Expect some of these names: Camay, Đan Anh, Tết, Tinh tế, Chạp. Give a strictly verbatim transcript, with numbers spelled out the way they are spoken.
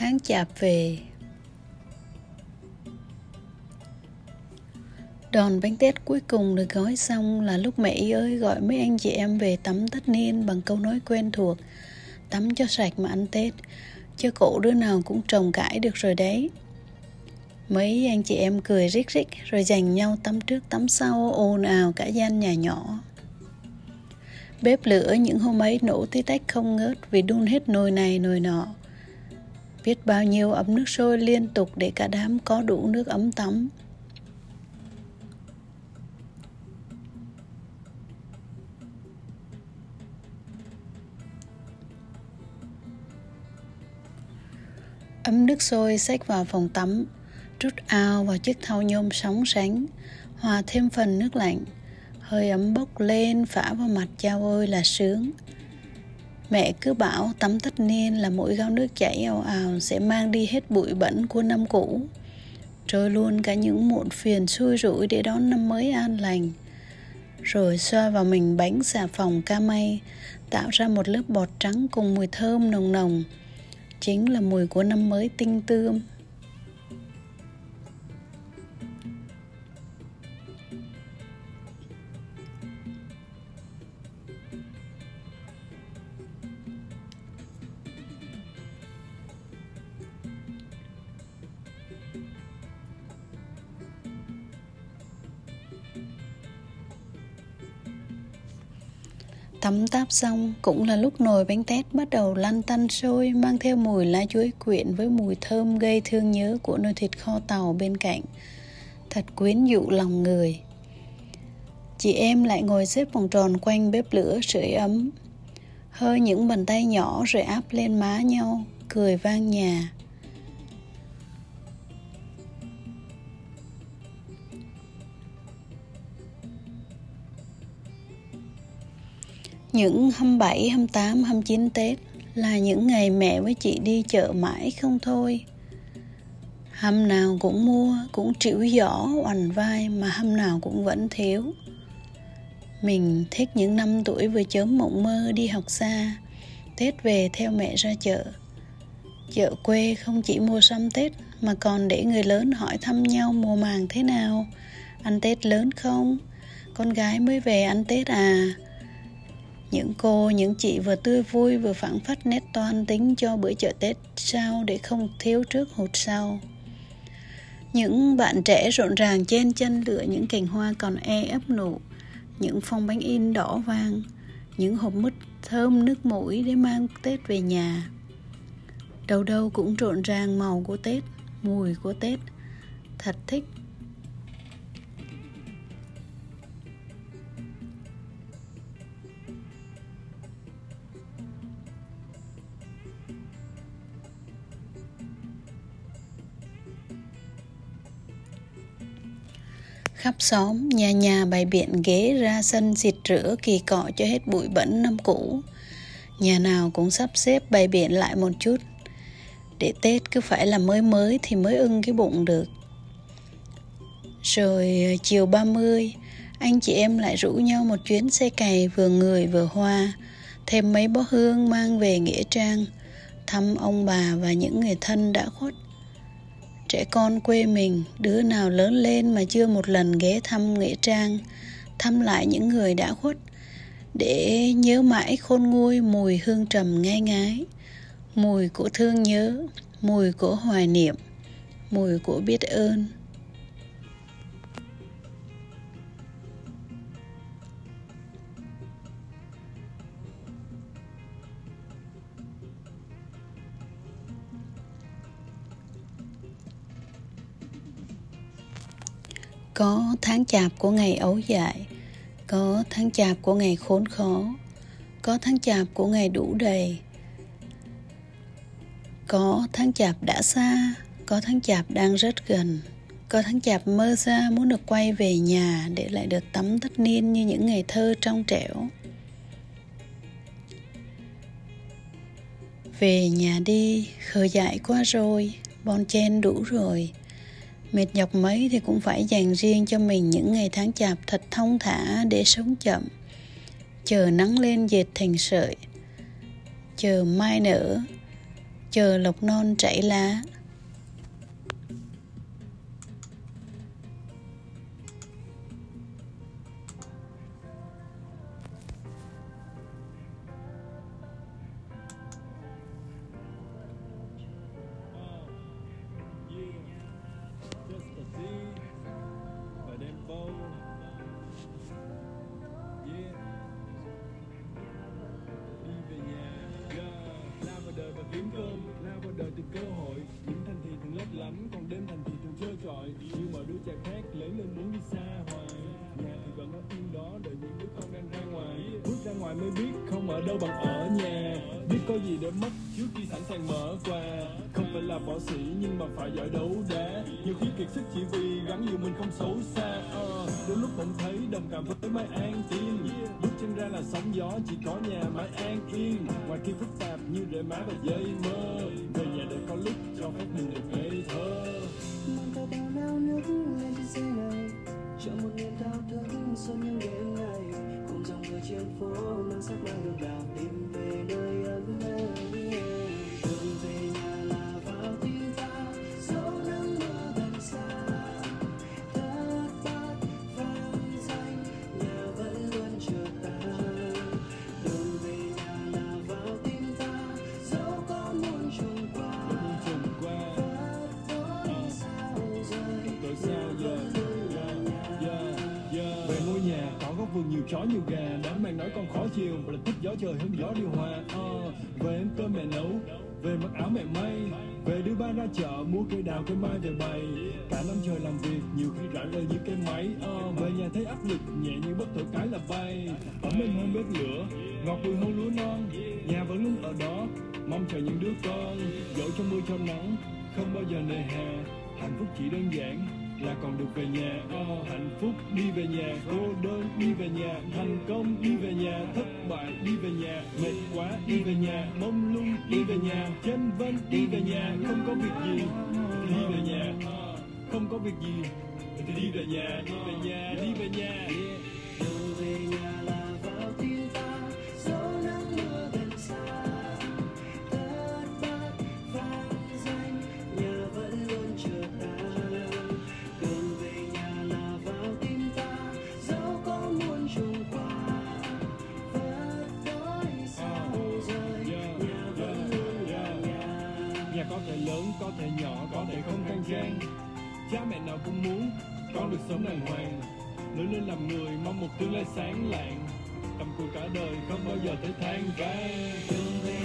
Tháng Chạp về. Đòn bánh Tết cuối cùng được gói xong là lúc mẹ Y ơi gọi mấy anh chị em về tắm tất niên bằng câu nói quen thuộc: tắm cho sạch mà ăn Tết, chứ cổ đứa nào cũng trồng cãi được rồi đấy. Mấy anh chị em cười rít rít rồi giành nhau tắm trước tắm sau, ồn ào cả gian nhà nhỏ. Bếp lửa những hôm ấy nổ tí tách không ngớt vì đun hết nồi này nồi nọ. Biết bao nhiêu ấm nước sôi liên tục để cả đám có đủ nước ấm tắm. Ấm nước sôi xách vào phòng tắm, trút ao vào chiếc thau nhôm sóng sánh, hòa thêm phần nước lạnh, hơi ấm bốc lên phả vào mặt, chao ơi là sướng. Mẹ cứ bảo tắm tất niên là mỗi gáo nước chảy ào ào sẽ mang đi hết bụi bẩn của năm cũ, trôi luôn cả những muộn phiền xui rủi để đón năm mới an lành. Rồi xoa vào mình bánh xà phòng Camay, tạo ra một lớp bọt trắng cùng mùi thơm nồng nồng, chính là mùi của năm mới tinh tươm. Tắm táp xong cũng là lúc nồi bánh Tét bắt đầu lăn tăn sôi, mang theo mùi lá chuối quyện với mùi thơm gây thương nhớ của nồi thịt kho tàu bên cạnh. Thật quyến dụ lòng người. Chị em lại ngồi xếp vòng tròn quanh bếp lửa sưởi ấm, hơi những bàn tay nhỏ rồi áp lên má nhau, cười vang nhà. Những hai mươi bảy, hai mươi tám, hai mươi chín Tết là những ngày mẹ với chị đi chợ mãi không thôi. Hăm nào cũng mua, cũng trĩu giỏ, oằn vai mà hăm nào cũng vẫn thiếu. Mình thích những năm tuổi vừa chớm mộng mơ đi học xa, Tết về theo mẹ ra chợ. Chợ quê không chỉ mua sắm Tết mà còn để người lớn hỏi thăm nhau mùa màng thế nào, ăn Tết lớn không, con gái mới về ăn Tết à. Những cô, những chị vừa tươi vui vừa phảng phất nét toan tính cho bữa chợ Tết sao để không thiếu trước hụt sau. Những bạn trẻ rộn ràng chen chân lựa những cành hoa còn e ấp nụ, những phong bánh in đỏ vàng, những hộp mứt thơm nước mũi để mang Tết về nhà. Đâu đâu cũng rộn ràng màu của Tết, mùi của Tết, thật thích. Khắp xóm, nhà nhà bày biện ghế ra sân xịt rửa kỳ cọ cho hết bụi bẩn năm cũ. Nhà nào cũng sắp xếp bày biện lại một chút, để Tết cứ phải là mới mới thì mới ưng cái bụng được. Rồi chiều ba mươi, anh chị em lại rủ nhau một chuyến xe cày vừa người vừa hoa, thêm mấy bó hương mang về nghĩa trang, thăm ông bà và những người thân đã khuất. Trẻ con quê mình, đứa nào lớn lên mà chưa một lần ghé thăm nghĩa trang, thăm lại những người đã khuất, để nhớ mãi khôn nguôi mùi hương trầm ngai ngái, mùi của thương nhớ, mùi của hoài niệm, mùi của biết ơn. Có tháng Chạp của ngày ấu dại, có tháng Chạp của ngày khốn khó, có tháng Chạp của ngày đủ đầy, có tháng Chạp đã xa, có tháng Chạp đang rất gần, có tháng Chạp mơ xa muốn được quay về nhà để lại được tắm tất niên như những ngày thơ trong trẻo. Về nhà đi, khờ dại quá rồi, bon chen đủ rồi. Mệt nhọc mấy thì cũng phải dành riêng cho mình những ngày tháng Chạp thật thong thả để sống chậm. Chờ nắng lên dệt thành sợi, chờ mai nở, chờ lộc non trải lá. Kiếm cơm, lao vào đời tìm cơ hội. Những thành thị thường lấp lắm, còn đêm thành thị thường chơi trọi. Nhưng mà đứa trẻ khác lớn lên muốn đi xa hoài. Nhà thì vẫn ở yên đó, đợi những đứa con đang ra ngoài. Bước ra ngoài mới biết, không ở đâu bằng ở nhà. Biết có gì để mất, trước khi sẵn sàng mở quà. Không phải là võ sĩ, nhưng mà phải giỏi đấu đá. Nhiều khi kiệt sức chỉ vì gắn nhiều mình không xấu xa. uh, Đôi lúc vẫn thấy đồng cảm với mái an tiên. Bước chân ra là sóng gió, chỉ có nhà mái an yên. Ngoài kia phức tạp như rễ má và dây mơ. Về nhà để có lúc cho phép mình được ngây thơ. Mang theo bao nao nước lên trên xe này, cho một niềm đau thương sau những đêm ngày. Cùng dòng người trên phố mang sắc mang đường đào tìm về nơi ấm êm. Vườn nhiều chó nhiều gà, đám mẹ nói con khó chiều và là thích gió trời hơn gió điều hòa. Uh, về em cơm mẹ nấu, về mặc áo mẹ may, về đứa ba ra chợ mua cây đào cây mai về bày. Cả năm trời làm việc nhiều khi rã rời như cây máy. Uh, về nhà thấy áp lực nhẹ như bất tử cái là bay. Ấm êm hơn bếp lửa, ngọt bùi hơn lúa non. Nhà vẫn luôn ở đó, mong chờ những đứa con. Dẫu trong mưa trong nắng, không bao giờ nề hà. Hạnh phúc chỉ đơn giản là còn được về nhà. Oh, hạnh phúc đi về nhà, cô đơn đi về nhà, thành công đi về nhà, thất bại đi về nhà, mệt quá đi về nhà, mông lung đi về nhà, chênh vênh đi về nhà, không có việc gì thì đi về nhà, không có việc gì thì đi về nhà, đi về nhà, đi về nhà. Có thể nhỏ, có thể không khang trang. Cha mẹ nào cũng muốn con được sớm đàng hoàng, lớn lên làm người, mong một tương lai sáng lạng. Tầm cùi cả đời không bao giờ thấy than vãn.